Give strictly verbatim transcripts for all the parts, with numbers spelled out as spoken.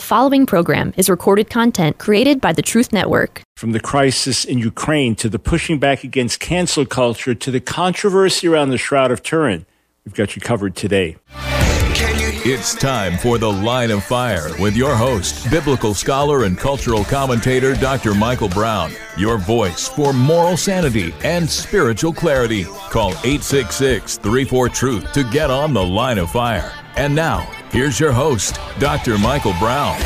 The following program is recorded content created by the Truth Network. From the crisis in Ukraine to the pushing back against cancel culture to the controversy around the Shroud of Turin, we've got you covered today. It's time for The Line of Fire with your host, biblical scholar and cultural commentator, Doctor Michael Brown. Your voice for moral sanity and spiritual clarity. Call eight six six, three four, TRUTH to get on The Line of Fire. And now, here's your host, Doctor Michael Brown.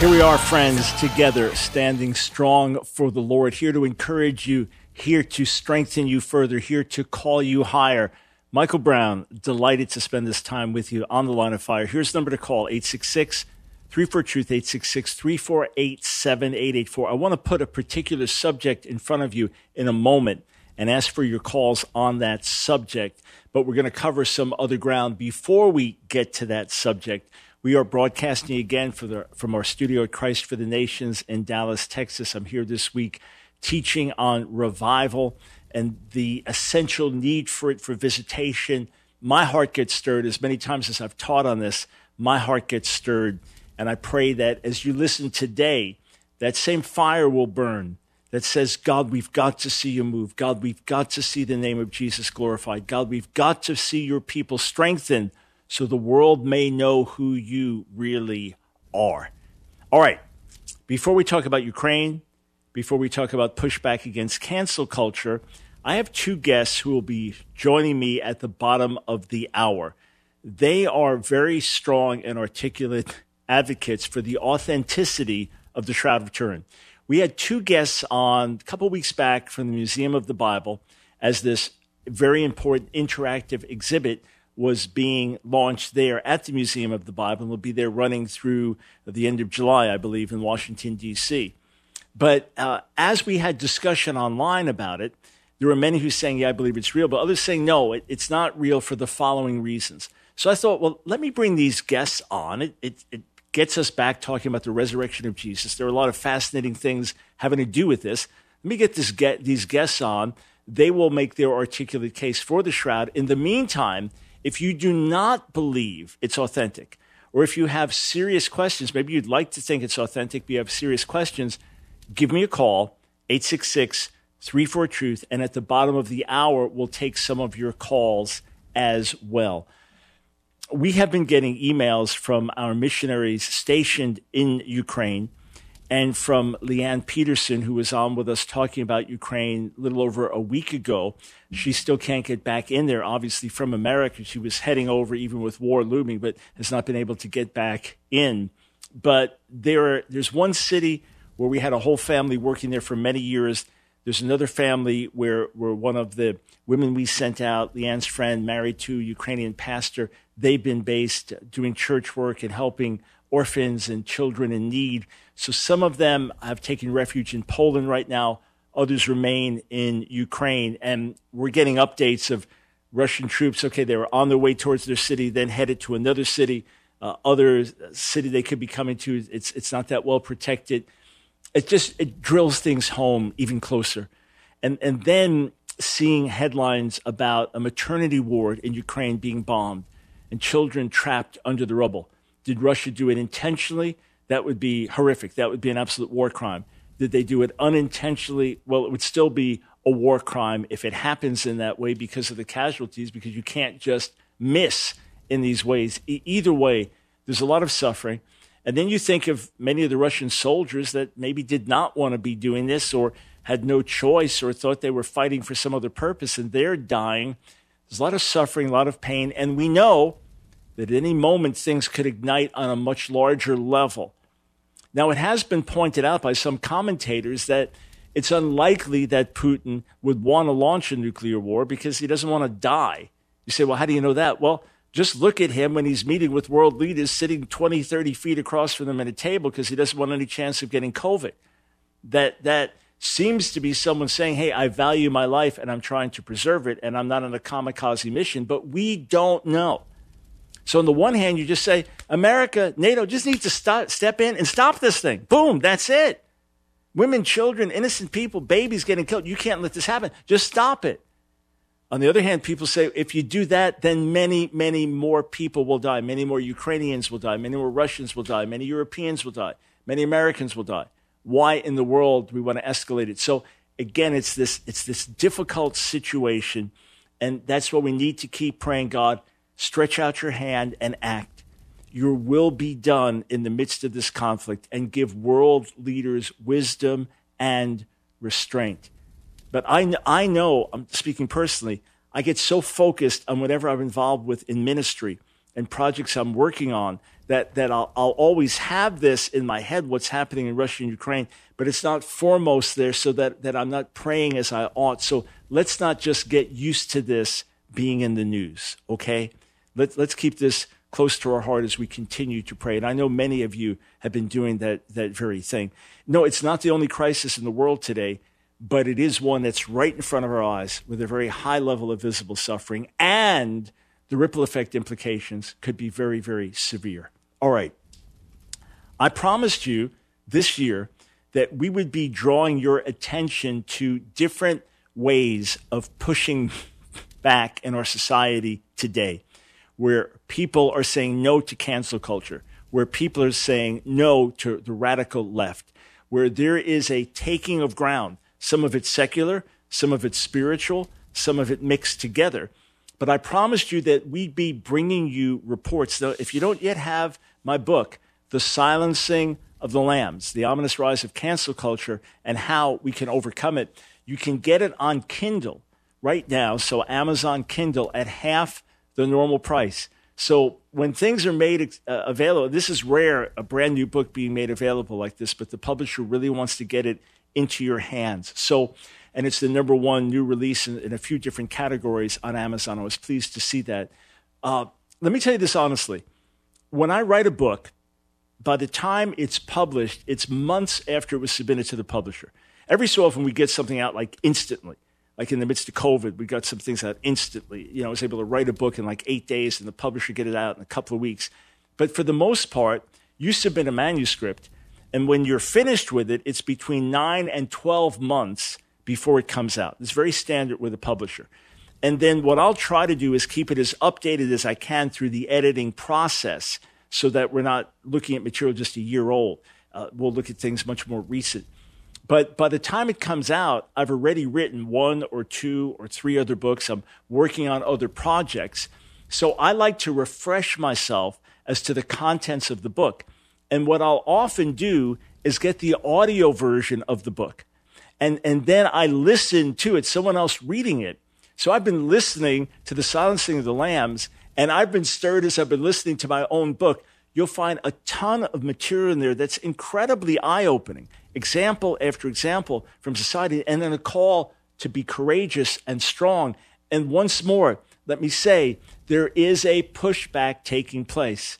Here we are, friends, together, standing strong for the Lord, here to encourage you, here to strengthen you further, here to call you higher. Michael Brown, delighted to spend this time with you on The Line of Fire. Here's the number to call, eight six six, three four, TRUTH, eight six six, three four eight, seven eight eight four. I want to put a particular subject in front of you in a moment and ask for your calls on that subject. But we're going to cover some other ground before we get to that subject. We are broadcasting again for the, from our studio at Christ for the Nations in Dallas, Texas. I'm here this week teaching on revival and the essential need for it for visitation. My heart gets stirred as many times as I've taught on this. My heart gets stirred, and I pray that as you listen today, that same fire will burn that says, God, we've got to see you move. God, we've got to see the name of Jesus glorified. God, we've got to see your people strengthened so the world may know who you really are. All right, before we talk about Ukraine, before we talk about pushback against cancel culture, I have two guests who will be joining me at the bottom of the hour. They are very strong and articulate advocates for the authenticity of the Shroud of Turin. We had two guests on a couple weeks back from the Museum of the Bible as this very important interactive exhibit was being launched there at the Museum of the Bible, and will be there running through the end of July, I believe, in Washington, D C. But uh, as we had discussion online about it, there were many who saying, yeah, I believe it's real, but others saying, no, it, it's not real for the following reasons. So I thought, well, let me bring these guests on. It, it, it gets us back talking about the resurrection of Jesus. There are a lot of fascinating things having to do with this. Let me get, this, get these guests on. They will make their articulate case for the Shroud. In the meantime, if you do not believe it's authentic, or if you have serious questions, maybe you'd like to think it's authentic, but you have serious questions, give me a call, eight six six, three four, TRUTH, and at the bottom of the hour, we'll take some of your calls as well. We have been getting emails from our missionaries stationed in Ukraine and from Leanne Peterson, who was on with us talking about Ukraine a little over a week ago. She still can't get back in there, obviously, from America. She was heading over even with war looming, but has not been able to get back in. But there, there's one city where we had a whole family working there for many years. There's another family where, where one of the women we sent out, Leanne's friend, married to a Ukrainian pastor, they've been based doing church work and helping orphans and children in need. So some of them have taken refuge in Poland right now. Others remain in Ukraine. And we're getting updates of Russian troops. Okay, they were on their way towards their city, then headed to another city, uh, other city they could be coming to. It's, it's not that well protected. It just, it drills things home even closer. And and then seeing headlines about a maternity ward in Ukraine being bombed and children trapped under the rubble. Did Russia do it intentionally? That would be horrific. That would be an absolute war crime. Did they do it unintentionally? Well, it would still be a war crime if it happens in that way because of the casualties, because you can't just miss in these ways. E- either way, there's a lot of suffering. And then you think of many of the Russian soldiers that maybe did not want to be doing this or had no choice or thought they were fighting for some other purpose, and they're dying. There's a lot of suffering, a lot of pain, and we know that at any moment things could ignite on a much larger level. Now, it has been pointed out by some commentators that it's unlikely that Putin would want to launch a nuclear war because he doesn't want to die. You say, well, how do you know that? Well, just look at him when he's meeting with world leaders sitting twenty, thirty feet across from them at a table because he doesn't want any chance of getting COVID. That that seems to be someone saying, hey, I value my life and I'm trying to preserve it and I'm not on a kamikaze mission, but we don't know. So on the one hand, you just say, America, NATO just needs to stop, step in and stop this thing. Boom, that's it. Women, children, innocent people, babies getting killed. You can't let this happen. Just stop it. On the other hand, people say, if you do that, then many, many more people will die. Many more Ukrainians will die. Many more Russians will die. Many Europeans will die. Many Americans will die. Why in the world do we want to escalate it? So again, it's this, it's this difficult situation. And that's what we need to keep praying, God, stretch out your hand and act. Your will be done in the midst of this conflict, and give world leaders wisdom and restraint. But I, I know, I'm speaking personally, I get so focused on whatever I'm involved with in ministry and projects I'm working on that, that I'll, I'll always have this in my head, what's happening in Russia and Ukraine, but it's not foremost there, so that, that I'm not praying as I ought. So let's not just get used to this being in the news, okay? Let, let's keep this close to our heart as we continue to pray. And I know many of you have been doing that, that very thing. No, it's not the only crisis in the world today, but it is one that's right in front of our eyes, with a very high level of visible suffering, and the ripple effect implications could be very, very severe. All right. I promised you this year that we would be drawing your attention to different ways of pushing back in our society today, where people are saying no to cancel culture, where people are saying no to the radical left, where there is a taking of ground. Some of it's secular, some of it's spiritual, some of it mixed together. But I promised you that we'd be bringing you reports. Now, if you don't yet have my book, The Silencing of the Lambs, The Ominous Rise of Cancel Culture and How We Can Overcome It, you can get it on Kindle right now. So Amazon Kindle, at half the normal price. So when things are made uh, available, this is rare, a brand new book being made available like this, but the publisher really wants to get it into your hands. So, and it's the number one new release in, in a few different categories on Amazon. I was pleased to see that. Uh, let me tell you this honestly. When I write a book, by the time it's published, it's months after it was submitted to the publisher. Every so often we get something out like instantly. Like in the midst of COVID, we got some things out instantly. You know, I was able to write a book in like eight days and the publisher get it out in a couple of weeks. But for the most part, you submit a manuscript, and when you're finished with it, it's between nine and twelve months before it comes out. It's very standard with a publisher. And then what I'll try to do is keep it as updated as I can through the editing process, so that we're not looking at material just a year old. Uh, we'll look at things much more recent. But by the time it comes out, I've already written one or two or three other books. I'm working on other projects. So I like to refresh myself as to the contents of the book. And what I'll often do is get the audio version of the book. And, and then I listen to it, someone else reading it. So I've been listening to The Silencing of the Lambs, and I've been stirred as I've been listening to my own book. You'll find a ton of material in there that's incredibly eye-opening. Example after example from society, and then a call to be courageous and strong. And once more, let me say, there is a pushback taking place.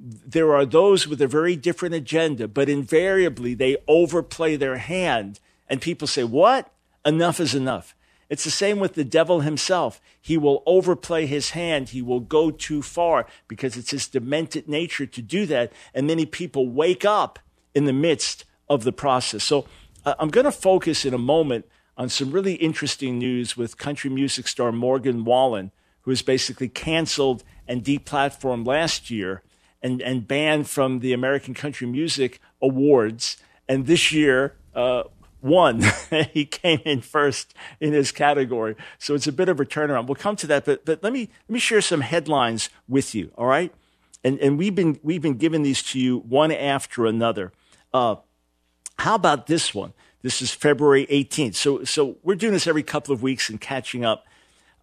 There are those with a very different agenda, but invariably they overplay their hand. And people say, what? Enough is enough. It's the same with the devil himself. He will overplay his hand. He will go too far because it's his demented nature to do that. And many people wake up in the midst of the process. So uh, I'm going to focus in a moment on some really interesting news with country music star Morgan Wallen, who was basically canceled and deplatformed last year and, and banned from the American Country Music Awards. And this year, uh, won. He came in first in his category. So it's a bit of a turnaround. We'll come to that, but but let me let me share some headlines with you, all right? And and we've been we've been giving these to you one after another. Uh, How about this one? This is February eighteenth. So, so we're doing this every couple of weeks and catching up.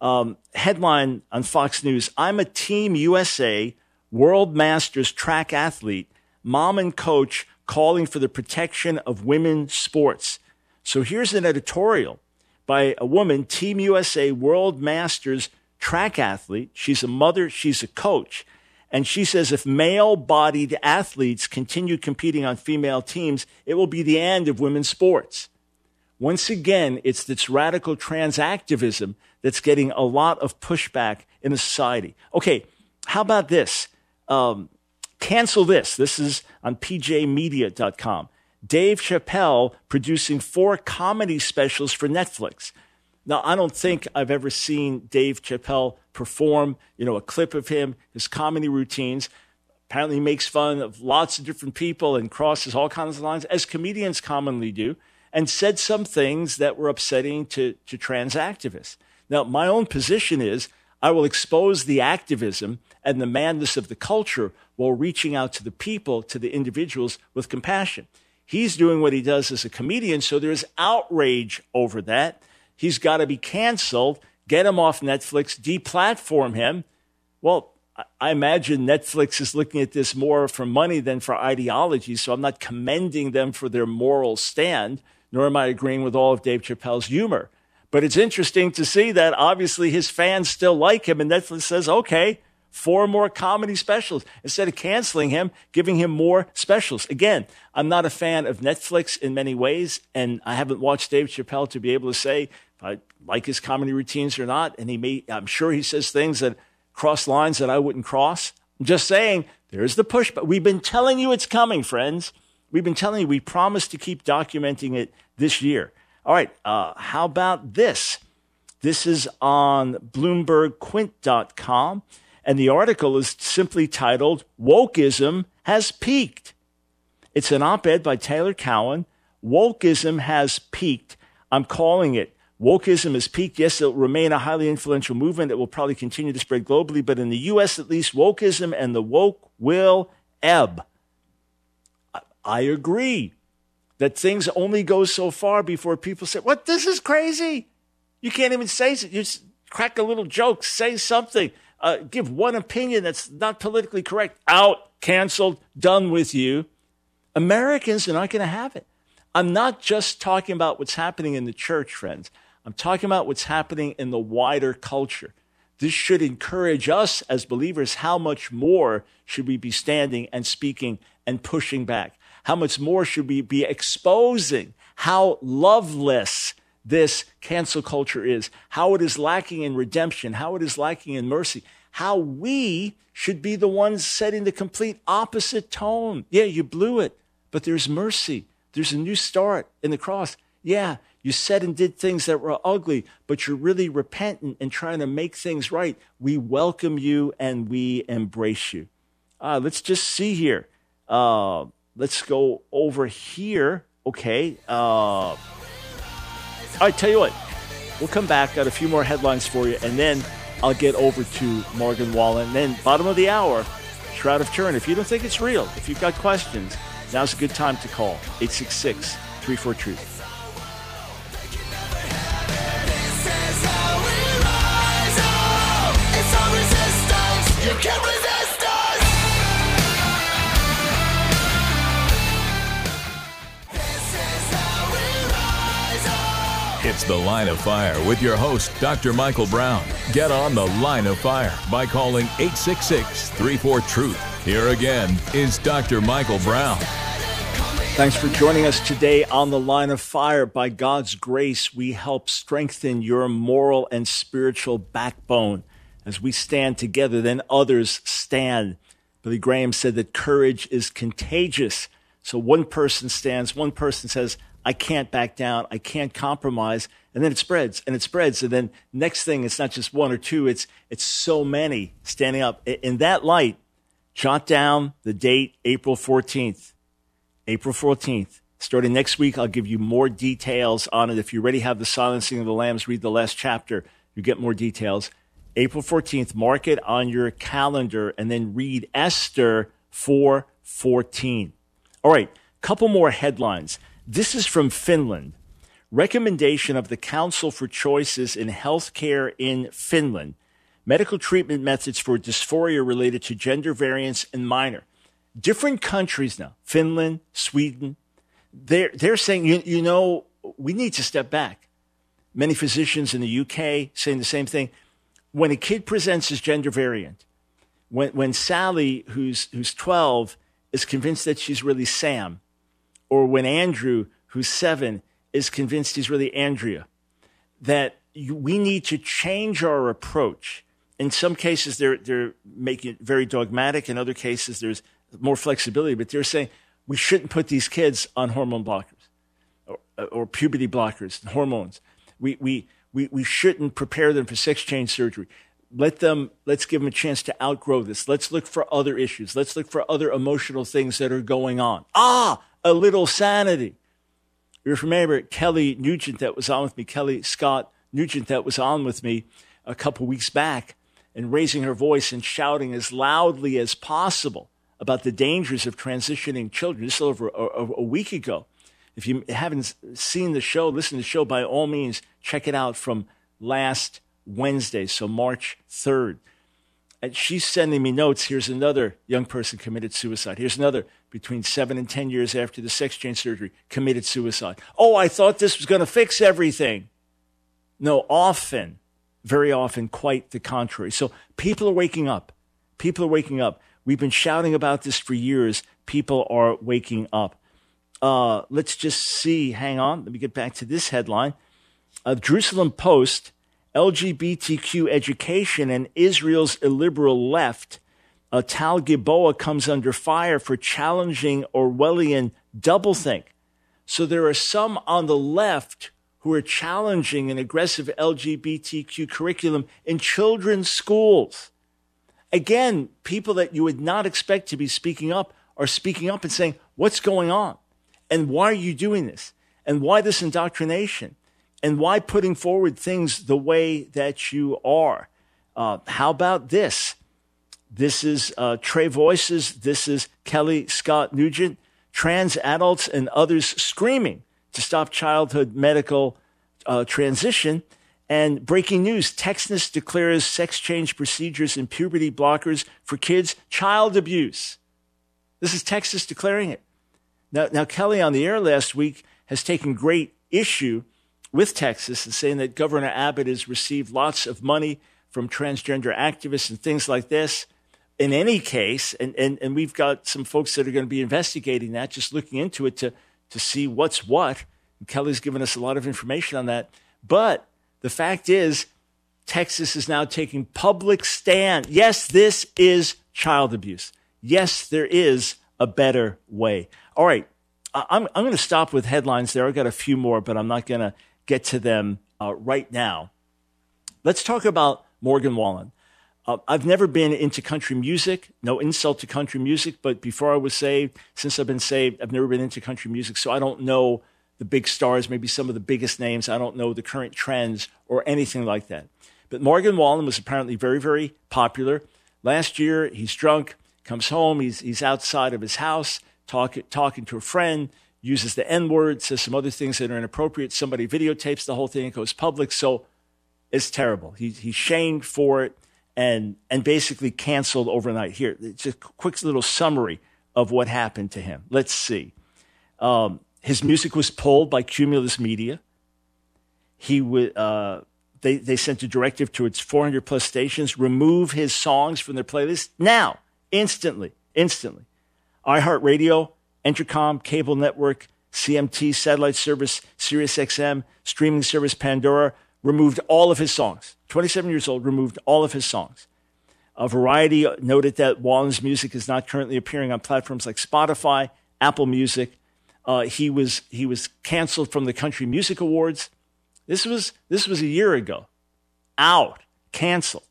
Um, headline on Fox News: I'm a Team U S A World Masters track athlete, mom and coach calling for the protection of women's sports. So here's an editorial by a woman, Team U S A World Masters track athlete. She's a mother. She's a coach. And she says, if male-bodied athletes continue competing on female teams, it will be the end of women's sports. Once again, it's this radical trans activism that's getting a lot of pushback in the society. Okay, how about this? Um, cancel this. This is on P J media dot com. Dave Chappelle producing four comedy specials for Netflix. Now, I don't think I've ever seen Dave Chappelle perform, you know, a clip of him, his comedy routines. Apparently he makes fun of lots of different people and crosses all kinds of lines, as comedians commonly do, and said some things that were upsetting to, to trans activists. Now, my own position is I will expose the activism and the madness of the culture while reaching out to the people, to the individuals, with compassion. He's doing what he does as a comedian, so there's outrage over that. He's got to be canceled, get him off Netflix, deplatform him. Well, I imagine Netflix is looking at this more for money than for ideology, so I'm not commending them for their moral stand, nor am I agreeing with all of Dave Chappelle's humor. But it's interesting to see that obviously his fans still like him, and Netflix says, okay, four more comedy specials. Instead of canceling him, giving him more specials. Again, I'm not a fan of Netflix in many ways, and I haven't watched Dave Chappelle to be able to say if I like his comedy routines or not, and he may, I'm sure he says things that cross lines that I wouldn't cross. I'm just saying, there's the push, but we've been telling you it's coming, friends. We've been telling you, we promised to keep documenting it this year. All right, uh, how about this? This is on Bloomberg Quint dot com, and the article is simply titled, Wokeism Has Peaked. It's an op-ed by Taylor Cowan. Wokeism has peaked. I'm calling it. Wokeism has peaked. Yes, it'll remain a highly influential movement that will probably continue to spread globally, but in the U S at least, wokeism and the woke will ebb. I, I agree. That things only go so far before people say, what, this is crazy. You can't even say it. You just crack a little joke, say something, uh, give one opinion that's not politically correct. Out, canceled, done with you. Americans are not going to have it. I'm not just talking about what's happening in the church, friends. I'm talking about what's happening in the wider culture. This should encourage us as believers, how much more should we be standing and speaking and pushing back? How much more should we be exposing how loveless this cancel culture is, how it is lacking in redemption, how it is lacking in mercy, how we should be the ones setting the complete opposite tone. Yeah, you blew it, but there's mercy. There's a new start in the cross. Yeah, you said and did things that were ugly, but you're really repentant and trying to make things right. We welcome you and we embrace you. Uh, let's just see here. Uh, Let's go over here. Okay. Uh, all right, tell you what. We'll come back. Got a few more headlines for you, and then I'll get over to Morgan Wallen. And then bottom of the hour, Shroud of Turin. If you don't think it's real, if you've got questions, now's a good time to call. eight six six, three four, TRUTH. You can't resist us. It's The Line of Fire with your host, Doctor Michael Brown. Get on The Line of Fire by calling eight six six, three four, TRUTH. Here again is Doctor Michael Brown. Thanks for joining us today on The Line of Fire. By God's grace, we help strengthen your moral and spiritual backbone. As we stand together, then others stand. Billy Graham said that courage is contagious. So one person stands, one person says, I can't back down. I can't compromise. And then it spreads and it spreads. And then next thing, it's not just one or two. It's, it's so many standing up. In that light, jot down the date, April fourteenth. April fourteenth. Starting next week, I'll give you more details on it. If you already have The Silencing of the Lambs, read the last chapter. You get more details. April fourteenth, mark it on your calendar and then read Esther four fourteen. All right. Couple more headlines. This is from Finland. Recommendation of the Council for Choices in Healthcare in Finland. Medical treatment methods for dysphoria related to gender variance in minor. Different countries now, Finland, Sweden, they're, they're saying, you, you know, we need to step back. Many physicians in the U K saying the same thing. When a kid presents as gender variant, when, when Sally, who's, who's twelve, is convinced that she's really Sam, or when Andrew, who's seven, is convinced he's really Andrea, that you, we need to change our approach. In some cases, they're, they're making it very dogmatic. In other cases, there's more flexibility. But they're saying we shouldn't put these kids on hormone blockers or, or puberty blockers, hormones. We, we, We we shouldn't prepare them for sex change surgery. Let them, let's give them a chance to outgrow this. Let's look for other issues. Let's look for other emotional things that are going on. Ah, a little sanity. You remember Kelly Nugent that was on with me, Kelly Scott Nugent that was on with me a couple weeks back, and raising her voice and shouting as loudly as possible about the dangers of transitioning children. This is over a, a, a week ago. If you haven't seen the show, listen to the show, by all means, check it out from last Wednesday, so March third. And she's sending me notes. Here's another young person committed suicide. Here's another between seven and ten years after the sex change surgery committed suicide. Oh, I thought this was going to fix everything. No, often, very often, quite the contrary. So people are waking up. People are waking up. We've been shouting about this for years. People are waking up. Uh, let's just see. Hang on. Let me get back to this headline. Uh, Jerusalem Post, L G B T Q education and Israel's illiberal left. Uh, Tal Geboa comes under fire for challenging Orwellian doublethink. So there are some on the left who are challenging an aggressive L G B T Q curriculum in children's schools. Again, people that you would not expect to be speaking up are speaking up and saying, what's going on? And why are you doing this? And why this indoctrination? And why putting forward things the way that you are? Uh, how about this? This is uh, Trey Voices. This is Kelly Scott Nugent. Trans adults and others screaming to stop childhood medical uh, transition. And breaking news, Texas declares sex change procedures and puberty blockers for kids child abuse. This is Texas declaring it. Now, now, Kelly on the air last week has taken great issue with Texas and saying that Governor Abbott has received lots of money from transgender activists and things like this. In any case, and, and, and we've got some folks that are going to be investigating that, just looking into it to, to see what's what. And Kelly's given us a lot of information on that. But the fact is, Texas is now taking public stand. Yes, this is child abuse. Yes, there is a better way. All right, I'm I'm going to stop with headlines there. I've got a few more, but I'm not going to get to them uh, right now. Let's talk about Morgan Wallen. Uh, I've never been into country music, no insult to country music, but before I was saved, since I've been saved, I've never been into country music, so I don't know the big stars, maybe some of the biggest names. I don't know the current trends or anything like that. But Morgan Wallen was apparently very, very popular. Last year, he's drunk. Comes home, he's he's outside of his house, talk, talking to a friend, uses the N-word, says some other things that are inappropriate. Somebody videotapes the whole thing, it goes public, so it's terrible. He, he's shamed for it and, and basically canceled overnight. Here, it's a quick little summary of what happened to him. Let's see. Um, his music was pulled by Cumulus Media. He w- uh, they, they sent a directive to its four hundred plus stations, remove his songs from their playlist now. Instantly, instantly. iHeartRadio, Entercom, Cable Network, C M T, Satellite Service, SiriusXM, Streaming Service, Pandora, removed all of his songs. twenty-seven years old, removed all of his songs. A Variety noted that Wallen's music is not currently appearing on platforms like Spotify, Apple Music. Uh, he was he was canceled from the Country Music Awards. This was, this was a year ago. Out. Canceled.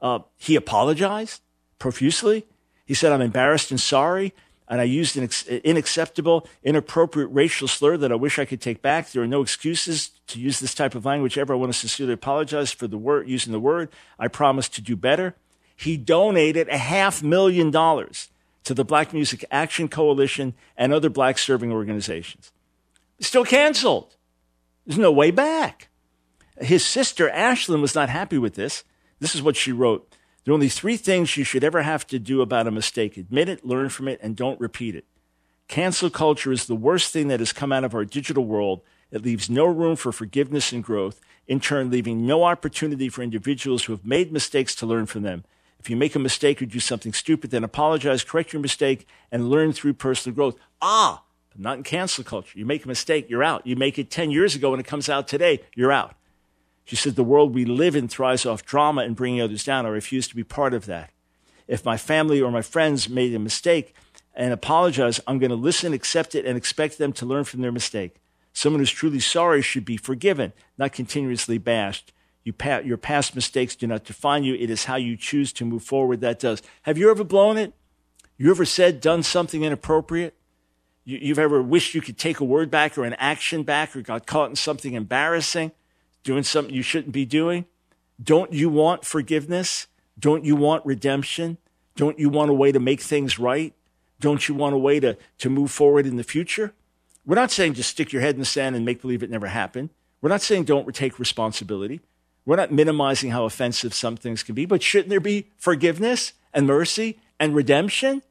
Uh, he apologized profusely. He said, "I'm embarrassed and sorry, and I used an ex- unacceptable, inappropriate racial slur that I wish I could take back. There are no excuses to use this type of language ever. I want to sincerely apologize for the word using the word. I promise to do better." He donated a half million dollars to the Black Music Action Coalition and other Black serving organizations. Still canceled. There's no way back. His sister, Ashlyn, was not happy with this. This is what she wrote. "There are only three things you should ever have to do about a mistake. Admit it, learn from it, and don't repeat it. Cancel culture is the worst thing that has come out of our digital world. It leaves no room for forgiveness and growth, in turn leaving no opportunity for individuals who have made mistakes to learn from them. If you make a mistake or do something stupid, then apologize, correct your mistake, and learn through personal growth." Ah, but not in cancel culture. You make a mistake, you're out. You make it ten years ago and it comes out today, you're out. She said, "The world we live in thrives off drama and bringing others down. I refuse to be part of that. If my family or my friends made a mistake and apologize, I'm going to listen, accept it, and expect them to learn from their mistake. Someone who's truly sorry should be forgiven, not continuously bashed. You pa- your past mistakes do not define you. It is how you choose to move forward that does. Have you ever blown it? You ever said, done something inappropriate? You, you've ever wished you could take a word back or an action back, or got caught in something embarrassing, doing something you shouldn't be doing? Don't you want forgiveness? Don't you want redemption? Don't you want a way to make things right? Don't you want a way to, to move forward in the future? We're not saying just stick your head in the sand and make believe it never happened. We're not saying don't take responsibility. We're not minimizing how offensive some things can be, but shouldn't there be forgiveness and mercy and redemption?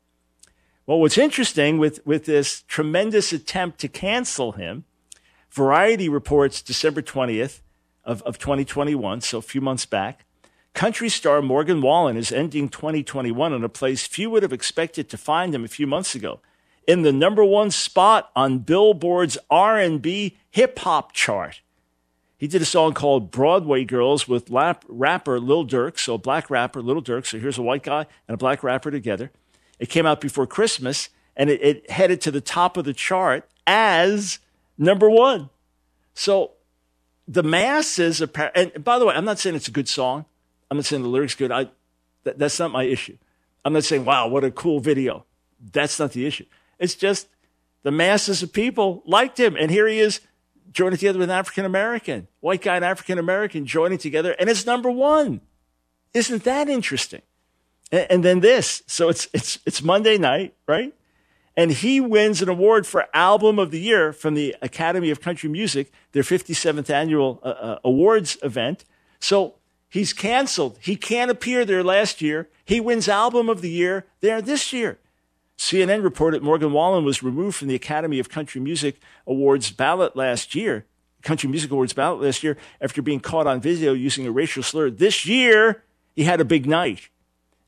Well, what's interesting with, with this tremendous attempt to cancel him, Variety reports December twentieth of, of twenty twenty-one, so a few months back, country star Morgan Wallen is ending twenty twenty-one in a place few would have expected to find him a few months ago, in the number one spot on Billboard's R and B hip-hop chart. He did a song called Broadway Girls with lap, rapper Lil Durk, so black rapper Lil Durk, so here's a white guy and a black rapper together. It came out before Christmas, and it, it headed to the top of the chart as number one. So the masses, are, and by the way, I'm not saying it's a good song. I'm not saying the lyrics good. I, that, that's not my issue. I'm not saying, wow, what a cool video. That's not the issue. It's just the masses of people liked him. And here he is joining together with an African-American, white guy and African-American joining together. And it's number one. Isn't that interesting? And, and then this. So it's, it's, it's Monday night, right? And he wins an award for Album of the Year from the Academy of Country Music, their fifty-seventh annual uh, uh, awards event. So he's canceled. He can't appear there last year. He wins Album of the Year there this year. C N N reported Morgan Wallen was removed from the Academy of Country Music Awards ballot last year, Country Music Awards ballot last year, after being caught on video using a racial slur. This year, he had a big night.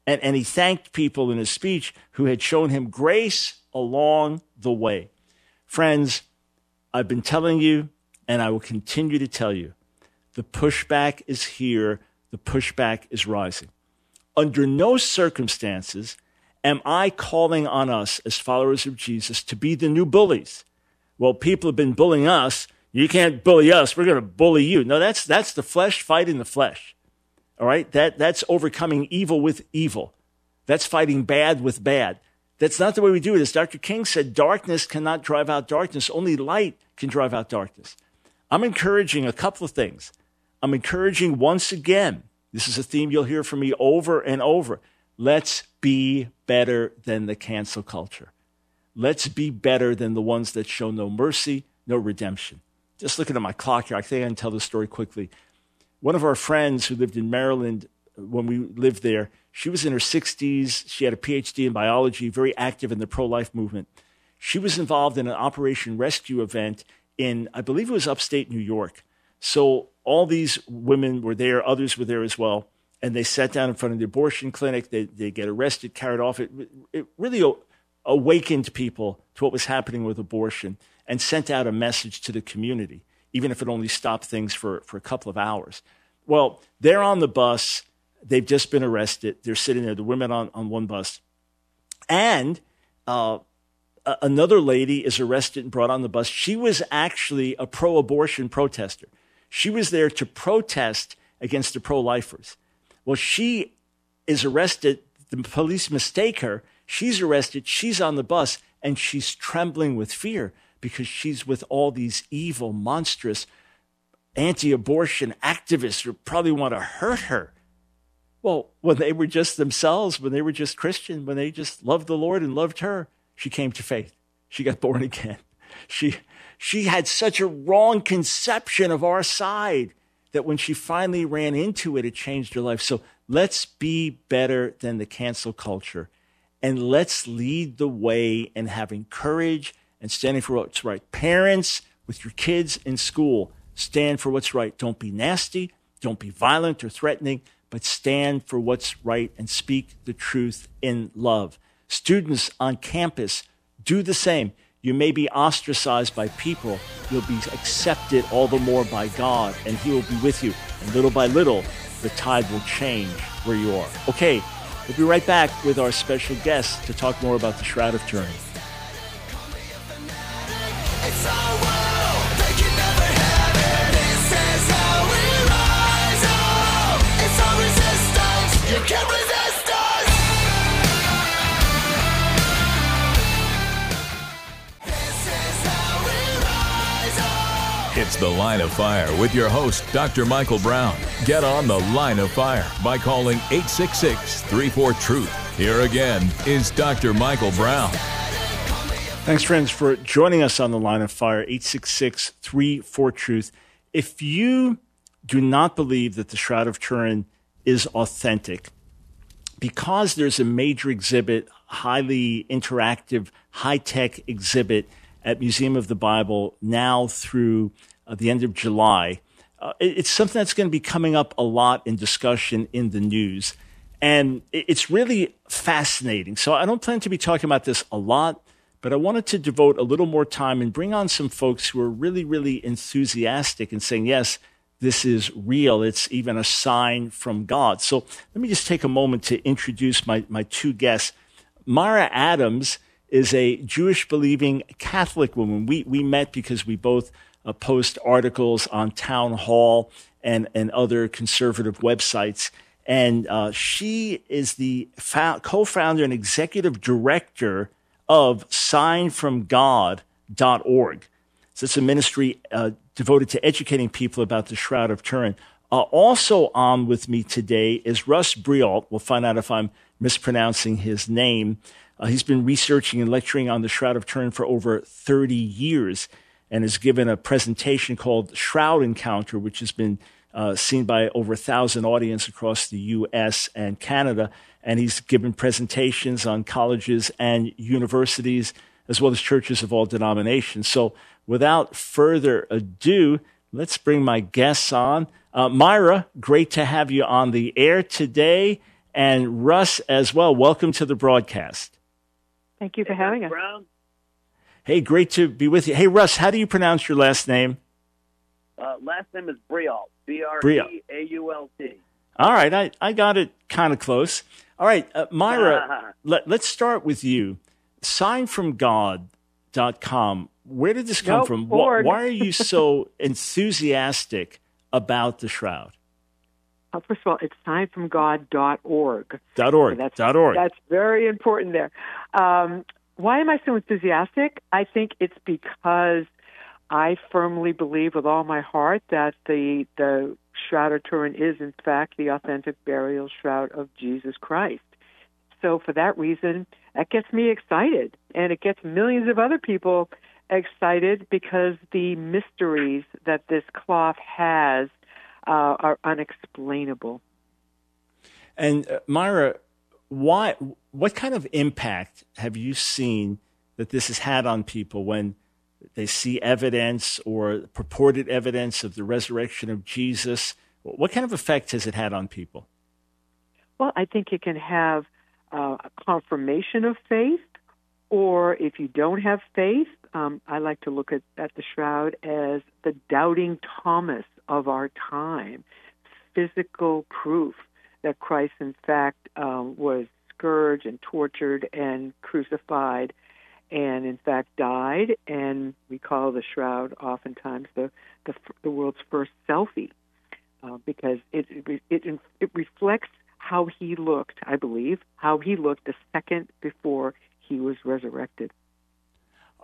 And, and he thanked people in his speech who had shown him grace along the way. Friends, I've been telling you, and I will continue to tell you, the pushback is here. The pushback is rising. Under no circumstances am I calling on us as followers of Jesus to be the new bullies. Well, people have been bullying us. You can't bully us. We're going to bully you. No, that's that's the flesh fighting the flesh. All right? That that's overcoming evil with evil. That's fighting bad with bad. That's not the way we do it. As Doctor King said, darkness cannot drive out darkness. Only light can drive out darkness. I'm encouraging a couple of things. I'm encouraging once again, this is a theme you'll hear from me over and over, let's be better than the cancel culture. Let's be better than the ones that show no mercy, no redemption. Just looking at my clock here, I think I can tell this story quickly. One of our friends who lived in Maryland when we lived there, she was in her sixties. She had a P H D in biology, very active in the pro-life movement. She was involved in an Operation Rescue event in, I believe it was upstate New York. So all these women were there. Others were there as well. And they sat down in front of the abortion clinic. They, they get arrested, carried off. It, it really o- awakened people to what was happening with abortion and sent out a message to the community, even if it only stopped things for, for a couple of hours. Well, they're on the bus. They've just been arrested. They're sitting there, the women on, on one bus. And uh, a- another lady is arrested and brought on the bus. She was actually a pro-abortion protester. She was there to protest against the pro-lifers. Well, she is arrested. The police mistake her. She's arrested. She's on the bus, and she's trembling with fear because she's with all these evil, monstrous, anti-abortion activists who probably want to hurt her. Well, when they were just themselves, when they were just Christian, when they just loved the Lord and loved her, she came to faith. She got born again. She... She had such a wrong conception of our side that when she finally ran into it, it changed her life. So let's be better than the cancel culture, and let's lead the way in having courage and standing for what's right. Parents, with your kids in school, stand for what's right. Don't be nasty. Don't be violent or threatening, but stand for what's right and speak the truth in love. Students on campus, do the same. You may be ostracized by people. You'll be accepted all the more by God, and he will be with you. And little by little, the tide will change where you are. Okay, we'll be right back with our special guest to talk more about the Shroud of Turin. It's The Line of Fire with your host, Doctor Michael Brown. Get on The Line of Fire by calling eight six six, three four, TRUTH. Here again is Doctor Michael Brown. Thanks, friends, for joining us on The Line of Fire, eight six six, three four, TRUTH. If you do not believe that the Shroud of Turin is authentic, because there's a major exhibit, highly interactive, high-tech exhibit at Museum of the Bible now through uh, the end of July. Uh, it, it's something that's going to be coming up a lot in discussion in the news. And it, it's really fascinating. So I don't plan to be talking about this a lot, but I wanted to devote a little more time and bring on some folks who are really, really enthusiastic and saying, yes, this is real. It's even a sign from God. So let me just take a moment to introduce my, my two guests. Myra Adams is a Jewish-believing Catholic woman. We we met because we both uh, post articles on Town Hall and, and other conservative websites. And uh, she is the fo- co-founder and executive director of sign from god dot org. So it's a ministry uh, devoted to educating people about the Shroud of Turin. Uh, also on with me today is Russ Breault. We'll find out if I'm mispronouncing his name. Uh, he's been researching and lecturing on the Shroud of Turin for over thirty years and has given a presentation called Shroud Encounter, which has been uh, seen by over a thousand audiences across the U S and Canada. And he's given presentations on colleges and universities, as well as churches of all denominations. So without further ado, let's bring my guests on. Uh, Myra, great to have you on the air today. And Russ as well. Welcome to the broadcast. Thank you for having us. Hey, great to be with you. Hey, Russ, how do you pronounce your last name? Uh, last name is Breault. B R E A U L T. All right. I, I got it kind of close. All right. Uh, Myra, let, let's start with you. sign from god dot com. Where did this come nope, from? Why, why are you so enthusiastic about the Shroud? Well, first of all, it's sign from god dot org. Dot .org. So that's, dot .org. That's very important there. Um, why am I so enthusiastic? I think it's because I firmly believe with all my heart that the the Shroud of Turin is, in fact, the authentic burial shroud of Jesus Christ. So for that reason, that gets me excited, and it gets millions of other people excited because the mysteries that this cloth has uh, are unexplainable. And uh, Myra, why? What kind of impact have you seen that this has had on people when they see evidence or purported evidence of the resurrection of Jesus? What kind of effect has it had on people? Well, I think it can have uh, a confirmation of faith, or if you don't have faith, Um, I like to look at, at the Shroud as the doubting Thomas of our time, physical proof that Christ, in fact, um, was scourged and tortured and crucified and, in fact, died. And we call the Shroud oftentimes the, the, the world's first selfie uh, because it, it, it, it reflects how he looked, I believe, how he looked the second before he was resurrected.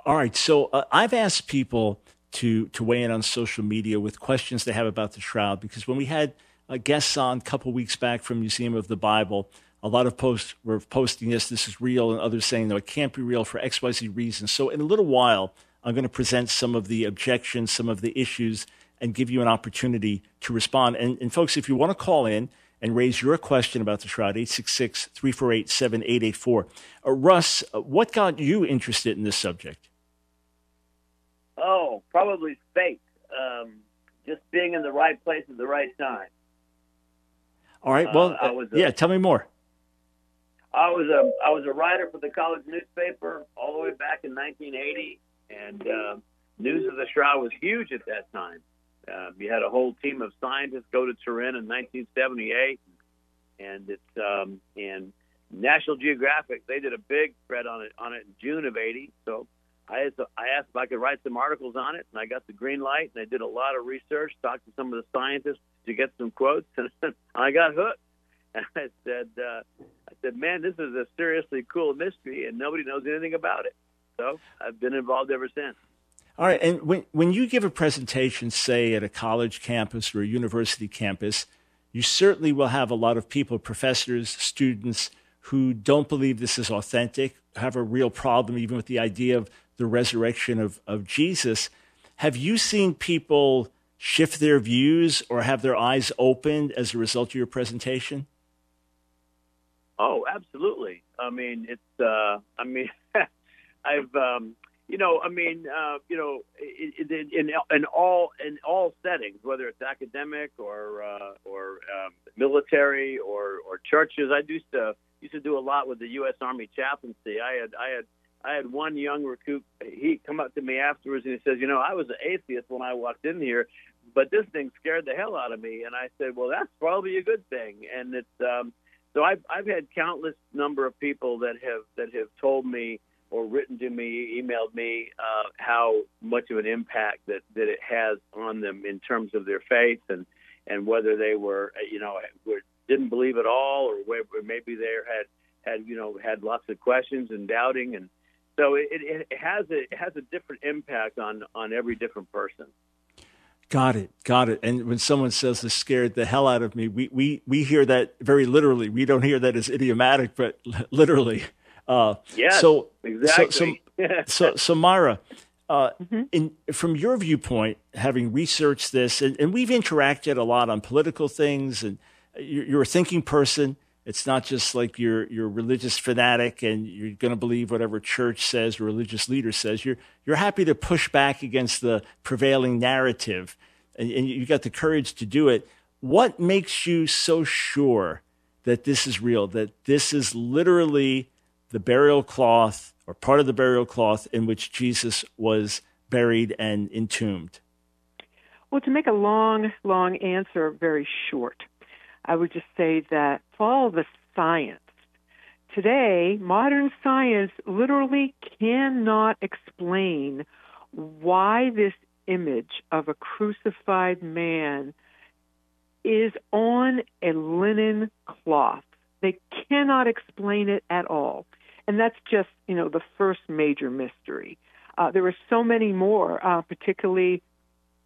All right, so uh, I've asked people to to weigh in on social media with questions they have about the Shroud, because when we had uh, guests on a couple weeks back from Museum of the Bible, a lot of posts were posting this, this is real, and others saying, no, it can't be real for X Y Z reasons. So in a little while, I'm going to present some of the objections, some of the issues, and give you an opportunity to respond. And, and folks, if you want to call in and raise your question about the Shroud, eight six six, three four eight, seven eight eight four. Uh, Russ, what got you interested in this subject? Oh, probably fate. Um, just being in the right place at the right time. All right. Well, uh, I was a, yeah. Tell me more. I was a I was a writer for the college newspaper all the way back in nineteen eighty, and uh, news of the Shroud was huge at that time. Uh, you had a whole team of scientists go to Turin in nineteen seventy-eight, and it's um, and National Geographic, they did a big spread on it on it in June of eighty. So. I asked if I could write some articles on it, and I got the green light, and I did a lot of research, talked to some of the scientists to get some quotes, and I got hooked. And I said, uh, I said, man, this is a seriously cool mystery, and nobody knows anything about it. So I've been involved ever since. All right. And when, when you give a presentation, say, at a college campus or a university campus, you certainly will have a lot of people, professors, students, who don't believe this is authentic, have a real problem even with the idea of the resurrection of, of Jesus. Have you seen people shift their views or have their eyes opened as a result of your presentation? Oh, absolutely. I mean, it's, uh, I mean, I've, um, you know, I mean, uh, you know, in, in, in all in all settings, whether it's academic or uh, or um, military or, or churches, I used to used to do a lot with the U S Army chaplaincy. I had I had I had one young recruit. He come up to me afterwards and he says, "You know, I was an atheist when I walked in here, but this thing scared the hell out of me." And I said, "Well, that's probably a good thing." And it's um, so I've I've had countless number of people that have that have told me, or written to me, emailed me, uh, how much of an impact that, that it has on them in terms of their faith, and, and whether they were, you know, were, didn't believe at all, or where, where maybe they had, had, you know, had lots of questions and doubting. And so it, it, it has a, it has a different impact on, on every different person. Got it. Got it. And when someone says this scared the hell out of me, we, we, we hear that very literally. We don't hear that as idiomatic, but literally. Uh, yes, so, exactly. so, so, so, so, Myra, uh, mm-hmm. in, from your viewpoint, having researched this, and, and we've interacted a lot on political things, and you're, you're a thinking person. It's not just like you're you're a religious fanatic and you're going to believe whatever church says or religious leader says. You're you're happy to push back against the prevailing narrative, and, and you got the courage to do it. What makes you so sure that this is real? That this is literally the burial cloth, or part of the burial cloth, in which Jesus was buried and entombed? Well, to make a long, long answer very short, I would just say that for all the science, today, modern science literally cannot explain why this image of a crucified man is on a linen cloth. They cannot explain it at all. And that's just, you know, the first major mystery. Uh, there are so many more, uh, particularly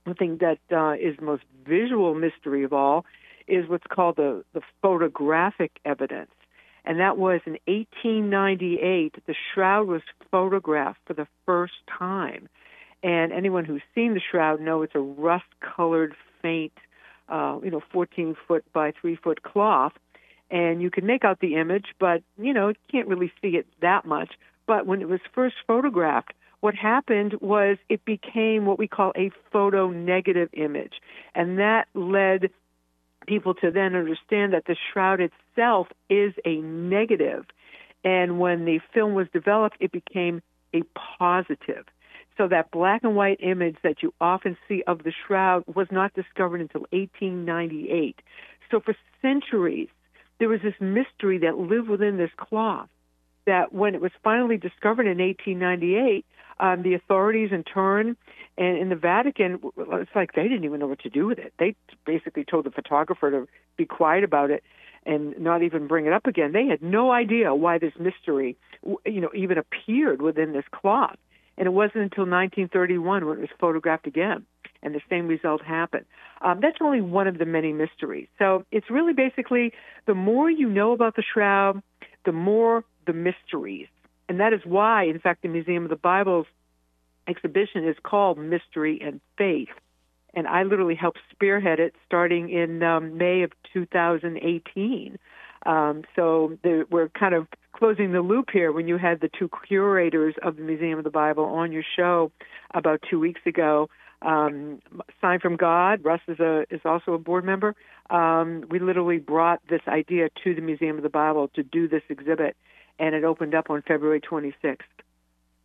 the thing that uh, is most visual mystery of all is what's called the, the photographic evidence. And that was in eighteen ninety-eight, the shroud was photographed for the first time. And anyone who's seen the shroud knows it's a rust-colored, faint, uh, you know, fourteen-foot by three-foot cloth. And you can make out the image, but, you know, you can't really see it that much. But when it was first photographed, what happened was it became what we call a photonegative image. And that led people to then understand that the shroud itself is a negative. And when the film was developed, it became a positive. So that black and white image that you often see of the shroud was not discovered until eighteen ninety-eight. So for centuries, there was this mystery that lived within this cloth that when it was finally discovered in eighteen ninety-eight, um, the authorities in Turin and in the Vatican, it's like they didn't even know what to do with it. They basically told the photographer to be quiet about it and not even bring it up again. They had no idea why this mystery, you know, even appeared within this cloth. And it wasn't until nineteen thirty-one when it was photographed again, and the same result happened. Um, that's only one of the many mysteries. So it's really basically the more you know about the shroud, the more the mysteries. And that is why, in fact, the Museum of the Bible's exhibition is called Mystery and Faith. And I literally helped spearhead it starting in um, May of two thousand eighteen. Um, so the, we're kind of closing the loop here when you had the two curators of the Museum of the Bible on your show about two weeks ago. Um, Sign from God, Russ is, a, is also a board member. Um, we literally brought this idea to the Museum of the Bible to do this exhibit, and it opened up on February twenty-sixth.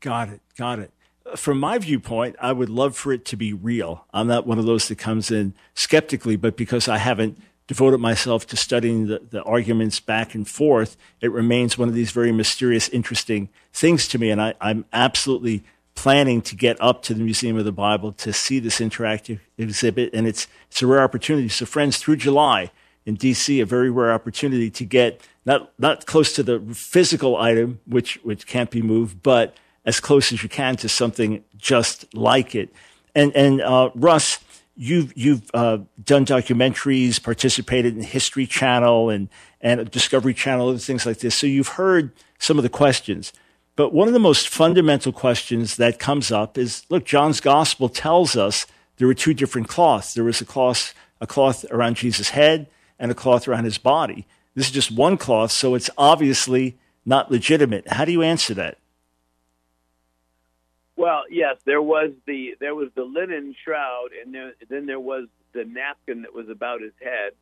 Got it, got it. From my viewpoint, I would love for it to be real. I'm not one of those that comes in skeptically, but because I haven't devoted myself to studying the, the arguments back and forth, it remains one of these very mysterious, interesting things to me, and I, I'm absolutely planning to get up to the Museum of the Bible to see this interactive exhibit, and it's it's a rare opportunity. So, friends, through July in D C, a very rare opportunity to get not not close to the physical item, which which can't be moved, but as close as you can to something just like it. And, and, uh, Russ, you've, you've, uh, done documentaries, participated in History Channel and, and Discovery Channel and things like this. So you've heard some of the questions, but one of the most fundamental questions that comes up is, look, John's gospel tells us there were two different cloths. There was a cloth, a cloth around Jesus' head and a cloth around his body. This is just one cloth, so it's obviously not legitimate. How do you answer that? Well, yes, there was the there was the linen shroud, and there, then there was the napkin that was about his head,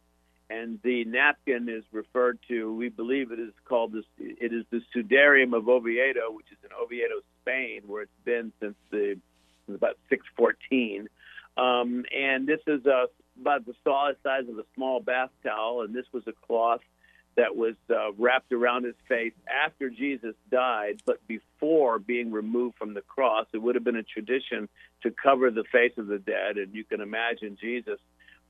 and the napkin is referred to. We believe it is called this. It is the Sudarium of Oviedo, which is in Oviedo, Spain, where it's been since the since about six fourteen, um, and this is a, about the size of a small bath towel, and this was a cloth that was uh, wrapped around his face after Jesus died, but before being removed from the cross. It would have been a tradition to cover the face of the dead, and you can imagine Jesus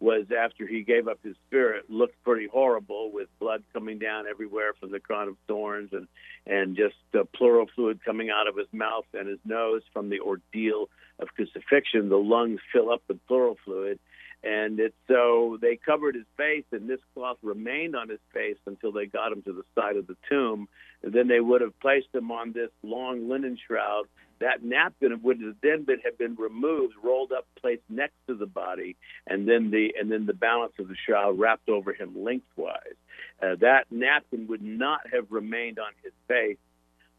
was, after he gave up his spirit, looked pretty horrible with blood coming down everywhere from the crown of thorns and, and just uh, pleural fluid coming out of his mouth and his nose from the ordeal of crucifixion. The lungs fill up with pleural fluid. And it's so they covered his face, and this cloth remained on his face until they got him to the side of the tomb. And then they would have placed him on this long linen shroud. That napkin would have then been, have been removed, rolled up, placed next to the body, and then the and then the balance of the shroud wrapped over him lengthwise. Uh, that napkin would not have remained on his face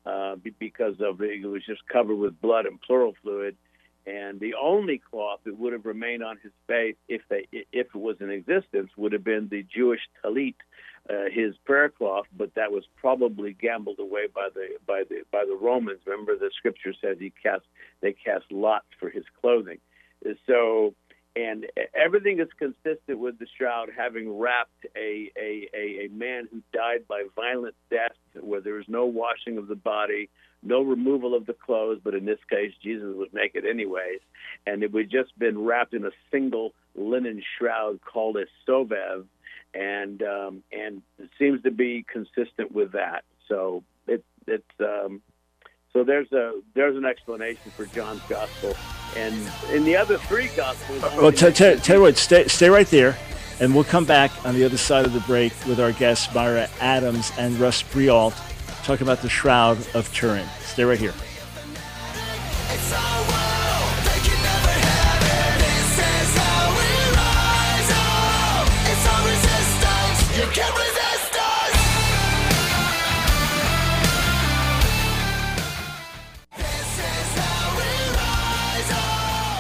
uh, because of it was just covered with blood and pleural fluid. And the only cloth that would have remained on his face, if they, if it was in existence, would have been the Jewish talit, uh, his prayer cloth. But that was probably gambled away by the by the by the Romans. Remember, the scripture says he cast they cast lots for his clothing. So, and everything is consistent with the shroud having wrapped a a a, a man who died by violent death, where there was no washing of the body. No removal of the clothes, but in this case, Jesus was naked anyways. And it would just been wrapped in a single linen shroud called a sovev, and um, and it seems to be consistent with that. So it, it's um, so there's a there's an explanation for John's gospel, and in the other three gospels. Well, tell t- t- you what, stay stay right there, and we'll come back on the other side of the break with our guests Myra Adams and Russ Breault, talking about the Shroud of Turin. Stay right here.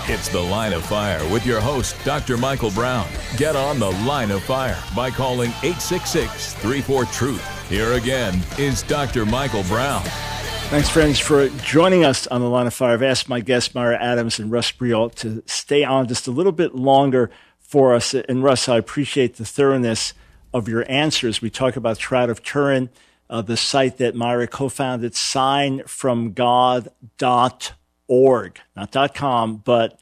It's The Line of Fire with your host, Doctor Michael Brown. Get on The Line of Fire by calling eight six six, three four, TRUTH. Here again is Doctor Michael Brown. Thanks, friends, for joining us on The Line of Fire. I've asked my guests, Myra Adams and Russ Breault, to stay on just a little bit longer for us. And, Russ, I appreciate the thoroughness of your answers. We talk about Shroud of Turin, uh, the site that Myra co-founded, sign from god dot org. Not .com, but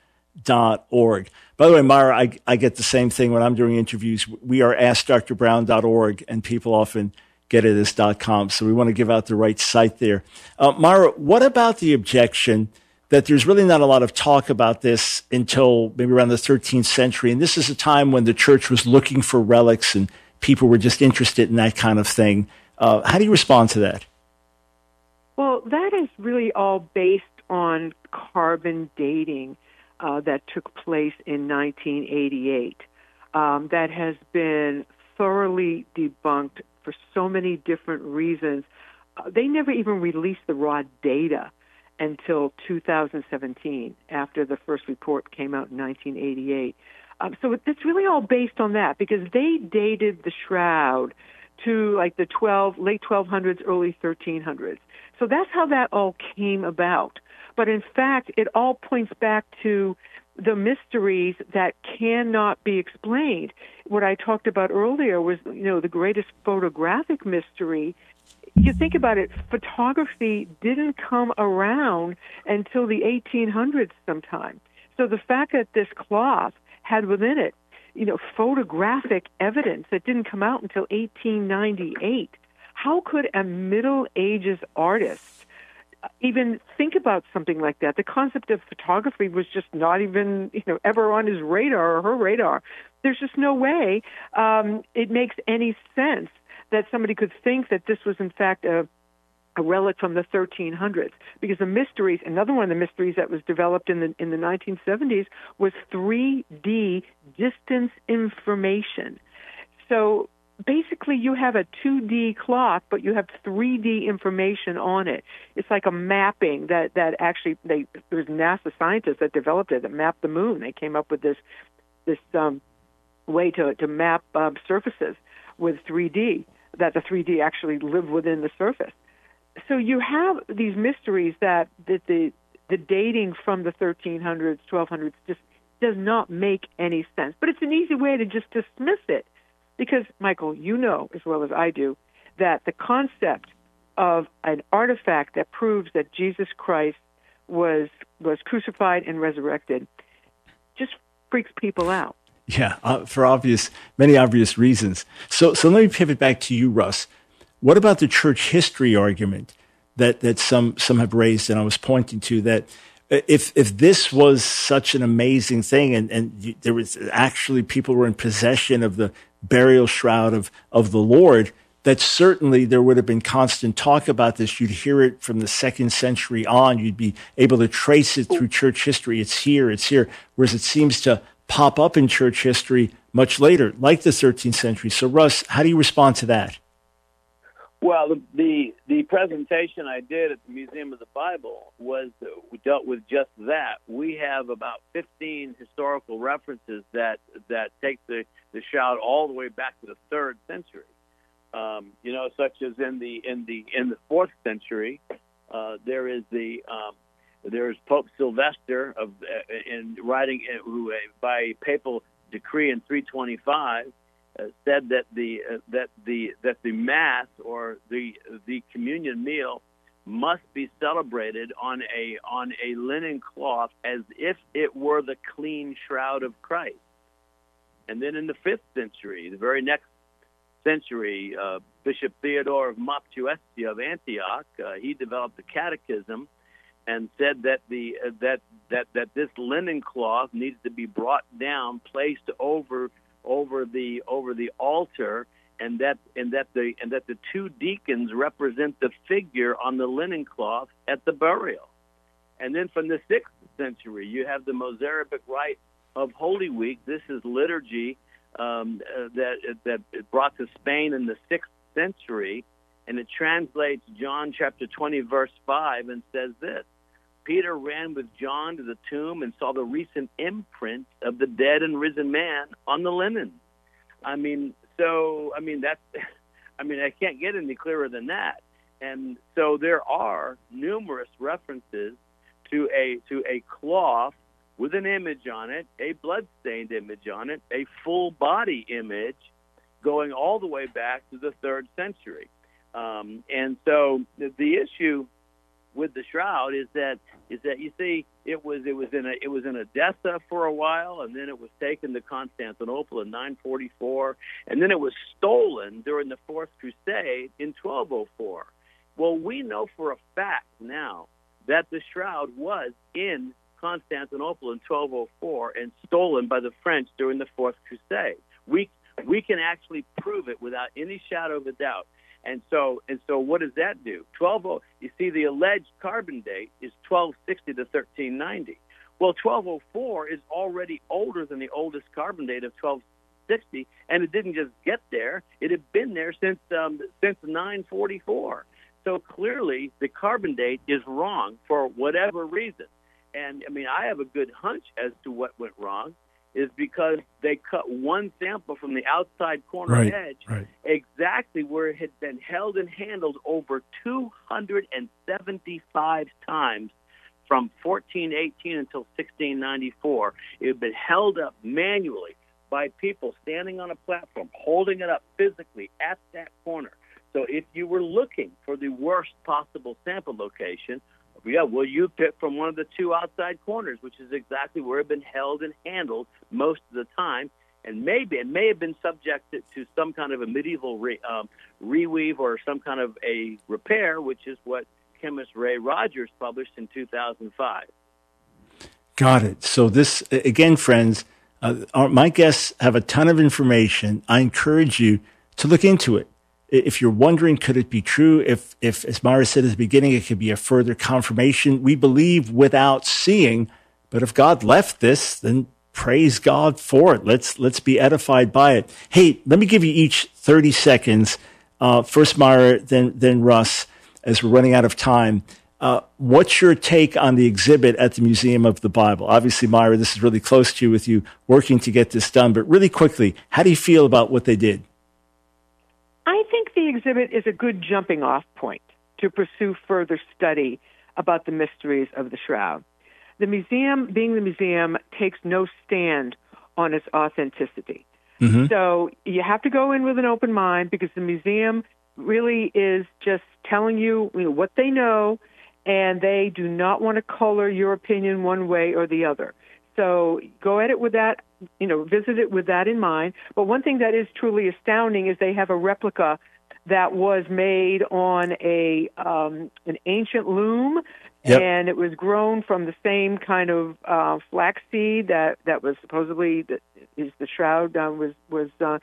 .org. By the way, Myra, I, I get the same thing when I'm doing interviews. We are ask dr brown dot org, and people often get it as .com, so we want to give out the right site there. Uh, Myra, what about the objection that there's really not a lot of talk about this until maybe around the thirteenth century, and this is a time when the church was looking for relics and people were just interested in that kind of thing. Uh, how do you respond to that? Well, that is really all based on carbon dating uh, that took place in nineteen eighty-eight. Um, that has been thoroughly debunked for so many different reasons. Uh, they never even released the raw data until two thousand seventeen, after the first report came out in nineteen eighty-eight. Um, so it's really all based on that, because they dated the shroud to like the twelve, late twelve hundreds, early thirteen hundreds. So that's how that all came about. But in fact, it all points back to the mysteries that cannot be explained. What I talked about earlier was, you know, the greatest photographic mystery. You think about it, photography didn't come around until the eighteen hundreds sometime. So the fact that this cloth had within it, you know, photographic evidence that didn't come out until eighteen ninety-eight, how could a Middle Ages artist even think about something like that. The concept of photography was just not even, you know, ever on his radar or her radar. There's just no way um, it makes any sense that somebody could think that this was, in fact, a a relic from the thirteen hundreds, because the mysteries, another one of the mysteries that was developed in the in the nineteen seventies was three D distance information. So basically you have a two D clock, but you have three D information on it. It's like a mapping that, that actually, they, there was NASA scientists that developed it, that mapped the moon. They came up with this this um, way to, to map um, surfaces with three D, that the three D actually lived within the surface. So you have these mysteries that, that the the dating from the thirteen hundreds, twelve hundreds just does not make any sense. But it's an easy way to just dismiss it because, Michael, you know as well as I do that the concept of an artifact that proves that Jesus Christ was was crucified and resurrected just freaks people out. Yeah, uh, for obvious many obvious reasons. So so let me pivot back to you, Russ. What about the church history argument that, that some, some have raised, and I was pointing to, that if if this was such an amazing thing, and, and there was actually people were in possession of the burial shroud of, of the Lord, that certainly there would have been constant talk about this. You'd hear it from the second century on. You'd be able to trace it through church history. It's here, it's here, whereas it seems to pop up in church history much later, like the thirteenth century. So, Russ, how do you respond to that? Well, the, the the presentation I did at the Museum of the Bible was uh, dealt with just that. We have about fifteen historical references that that take the, the shroud all the way back to the third century. Um, you know, such as in the in the in the fourth century, uh, there is the um, there is Pope Sylvester of uh, in writing who uh, by papal decree in three twenty-five. Uh, said that the uh, that the that the mass or the the communion meal must be celebrated on a on a linen cloth as if it were the clean shroud of Christ. And then in the fifth century, the very next century, uh, Bishop Theodore of Mopsuestia of Antioch, uh, he developed the catechism and said that the uh, that that that this linen cloth needs to be brought down, placed over. over the over the altar, and that and that the and that the two deacons represent the figure on the linen cloth at the burial. And then from the sixth century, you have the Mozarabic Rite of Holy Week. This is liturgy um, uh, that that brought to Spain in the sixth century, and it translates John chapter twenty verse five and says this: Peter ran with John to the tomb and saw the recent imprint of the dead and risen man on the linen. I mean, so, I mean, that's, I mean, I can't get any clearer than that. And so there are numerous references to a, to a cloth with an image on it, a blood-stained image on it, a full-body image going all the way back to the third century. Um, and so the, the issue with the shroud is that is that you see it was it was in a it was in Edessa for a while, and then it was taken to Constantinople in nine forty-four, and then it was stolen during the Fourth Crusade in twelve oh four. Well, we know for a fact now that the shroud was in Constantinople in twelve oh four and stolen by the French during the Fourth Crusade. We we can actually prove it without any shadow of a doubt. And so, and so, what does that do? twelve oh You see, the alleged carbon date is twelve sixty to thirteen ninety. Well, twelve oh four is already older than the oldest carbon date of twelve sixty, and it didn't just get there; it had been there since um, since nine forty-four. So clearly, the carbon date is wrong for whatever reason. And I mean, I have a good hunch as to what went wrong. Is because they cut one sample from the outside corner right, edge right. exactly where it had been held and handled over two hundred seventy-five times from fourteen eighteen until sixteen ninety-four. It had been held up manually by people standing on a platform, holding it up physically at that corner. So if you were looking for the worst possible sample location, yeah, well, you pick from one of the two outside corners, which is exactly where it had been held and handled most of the time, and maybe it may have been subjected to some kind of a medieval re, um, reweave or some kind of a repair, which is what chemist Ray Rogers published in two thousand five. Got it. So this, again, friends, uh, our, my guests have a ton of information. I encourage you to look into it. If you're wondering, could it be true? If, if as Myra said at the beginning, it could be a further confirmation. We believe without seeing, but if God left this, then praise God for it. Let's let's be edified by it. Hey, let me give you each thirty seconds. Uh, first, Myra, then then Russ, as we're running out of time. Uh, what's your take on the exhibit at the Museum of the Bible? Obviously, Myra, this is really close to you with you working to get this done. But really quickly, how do you feel about what they did? I think the exhibit is a good jumping-off point to pursue further study about the mysteries of the Shroud. The museum, being the museum, takes no stand on its authenticity. Mm-hmm. So you have to go in with an open mind because the museum really is just telling you, you know, what they know, and they do not want to color your opinion one way or the other. So go at it with that, you know, visit it with that in mind. But one thing that is truly astounding is they have a replica that was made on a um, an ancient loom. Yep. And it was grown from the same kind of uh, flaxseed that, that was supposedly the, is the shroud uh, was was uh,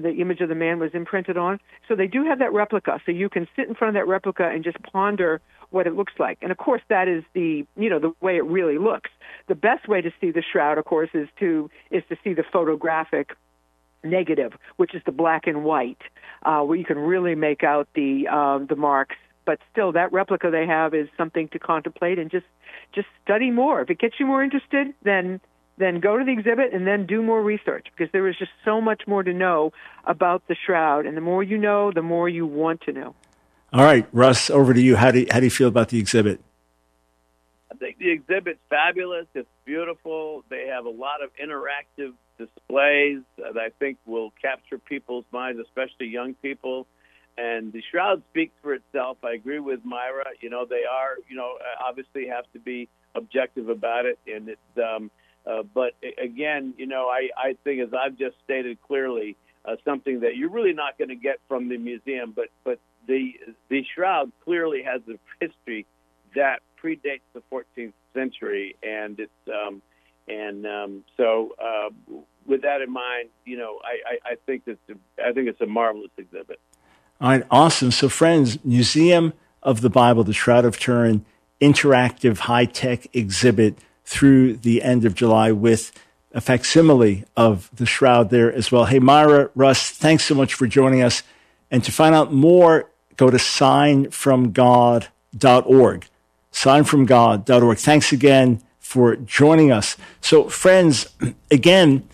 the image of the man was imprinted on. So they do have that replica. So you can sit in front of that replica and just ponder what it looks like. And of course, that is the you know the way it really looks. The best way to see the shroud, of course, is to is to see the photographic negative, which is the black and white, uh, where you can really make out the uh, the marks. But still, that replica they have is something to contemplate and just just study more. If it gets you more interested, then then go to the exhibit and then do more research because there is just so much more to know about the Shroud. And the more you know, the more you want to know. All right, Russ, over to you. How do you, how do you feel about the exhibit? I think the exhibit's fabulous. It's beautiful. They have a lot of interactive displays that I think will capture people's minds, especially young people. And the Shroud speaks for itself. I agree with Myra. You know, they are, you know, obviously have to be objective about it. And it's, um, uh, but again, you know, I, I think as I've just stated clearly, uh, something that you're really not going to get from the museum, but, but the, the Shroud clearly has a history that predates the fourteenth century. And it's, um, and, um, so, uh, with that in mind, you know, I, I, I think that's, I think it's a marvelous exhibit. All right, awesome. So, friends, Museum of the Bible, the Shroud of Turin, interactive high-tech exhibit through the end of July with a facsimile of the Shroud there as well. Hey, Myra, Russ, thanks so much for joining us. And to find out more, go to sign from god dot org. sign from god dot org. Thanks again for joining us. So, friends, again,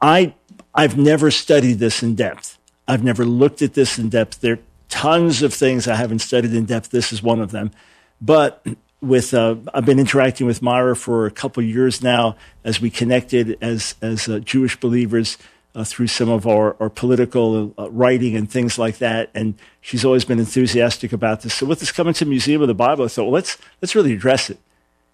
I, I've never studied this in depth. I've never looked at this in depth. There are tons of things I haven't studied in depth. This is one of them. But with uh, I've been interacting with Myra for a couple of years now as we connected as as uh, Jewish believers uh, through some of our, our political uh, writing and things like that. And she's always been enthusiastic about this. So with this coming to the Museum of the Bible, I thought, well, let's let's really address it.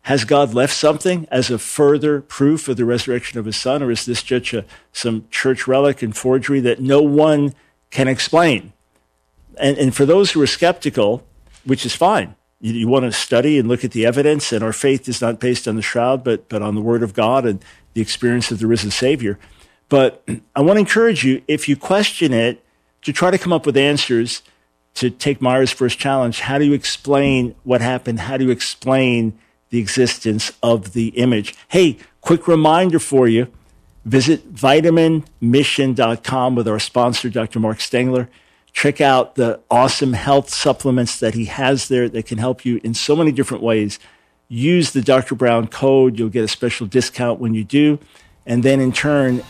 Has God left something as a further proof of the resurrection of his son? Or is this just a, some church relic and forgery that no one can explain? And, and for those who are skeptical, which is fine, you, you want to study and look at the evidence, and our faith is not based on the shroud, but, but on the word of God and the experience of the risen Savior. But I want to encourage you, if you question it, to try to come up with answers. To take Myra's first challenge, how do you explain what happened? How do you explain the existence of the image? Hey, quick reminder for you. Visit vitamin mission dot com with our sponsor, Doctor Mark Stengler. Check out the awesome health supplements that he has there that can help you in so many different ways. Use the Doctor Brown code. You'll get a special discount when you do. And then in turn,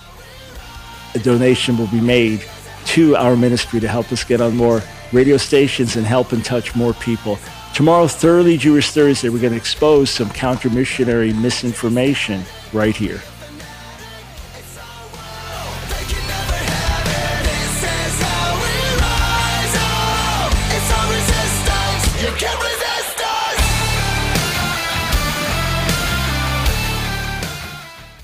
a donation will be made to our ministry to help us get on more radio stations and help and touch more people. Tomorrow, Thoroughly Jewish Thursday, we're going to expose some counter-missionary misinformation right here.